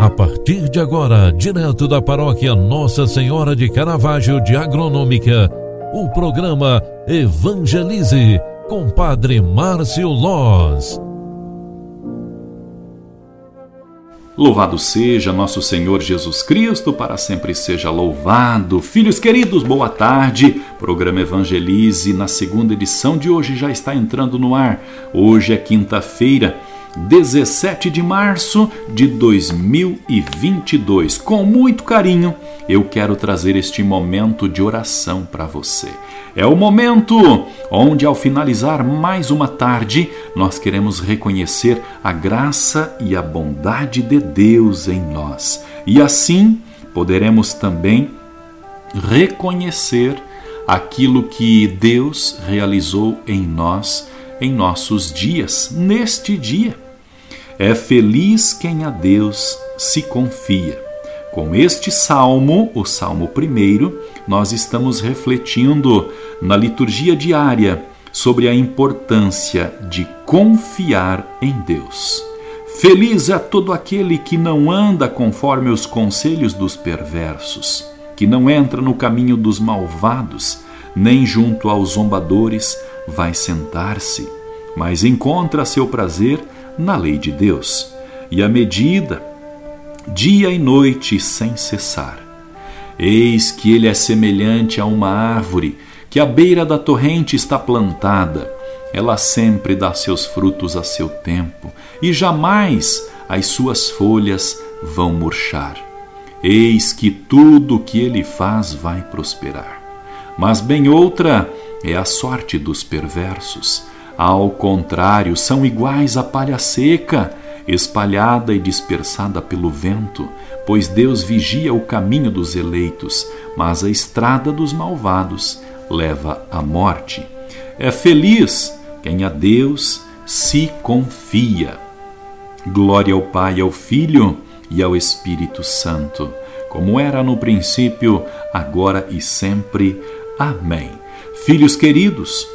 A partir de agora, direto da paróquia Nossa Senhora de Caravaggio de Agronômica, o programa Evangelize com Padre Márcio Lóz. Louvado seja nosso Senhor Jesus Cristo, para sempre seja louvado. Filhos queridos, boa tarde. Programa Evangelize, na segunda edição de hoje, já está entrando no ar. Hoje é quinta-feira, 17 de março de 2022. Com muito carinho, eu quero trazer este momento de oração para você. É o momento onde, ao finalizar mais uma tarde, nós queremos reconhecer a graça e a bondade de Deus em nós. E assim poderemos também reconhecer aquilo que Deus realizou em nós, em nossos dias, neste dia. É feliz quem a Deus se confia. Com este salmo, o Salmo 1, nós estamos refletindo na liturgia diária sobre a importância de confiar em Deus. Feliz é todo aquele que não anda conforme os conselhos dos perversos, que não entra no caminho dos malvados, nem junto aos zombadores vai sentar-se, mas encontra seu prazer na lei de Deus, e a medita dia e noite sem cessar. Eis que ele é semelhante a uma árvore que à beira da torrente está plantada. Ela sempre dá seus frutos a seu tempo e jamais as suas folhas vão murchar. Eis que tudo o que ele faz vai prosperar. Mas bem outra é a sorte dos perversos. Ao contrário, são iguais à palha seca, espalhada e dispersada pelo vento, pois Deus vigia o caminho dos eleitos, mas a estrada dos malvados leva à morte. É feliz quem a Deus se confia. Glória ao Pai, ao Filho e ao Espírito Santo, como era no princípio, agora e sempre. Amém. Filhos queridos,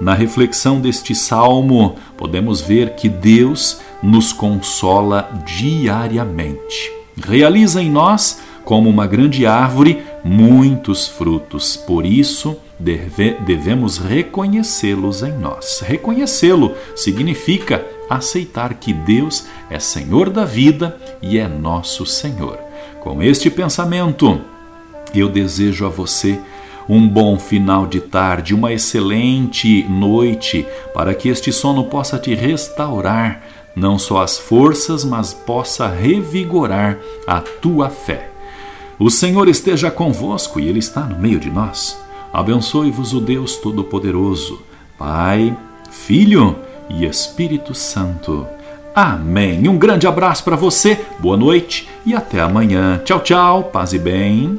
na reflexão deste salmo, podemos ver que Deus nos consola diariamente. Realiza em nós, como uma grande árvore, muitos frutos. Por isso, devemos reconhecê-los em nós. Reconhecê-lo significa aceitar que Deus é Senhor da vida e é nosso Senhor. Com este pensamento, eu desejo a você um bom final de tarde, uma excelente noite, para que este sono possa te restaurar, não só as forças, mas possa revigorar a tua fé. O Senhor esteja convosco e Ele está no meio de nós. Abençoe-vos o Deus Todo-Poderoso, Pai, Filho e Espírito Santo. Amém. Um grande abraço para você, boa noite e até amanhã. Tchau, tchau, paz e bem.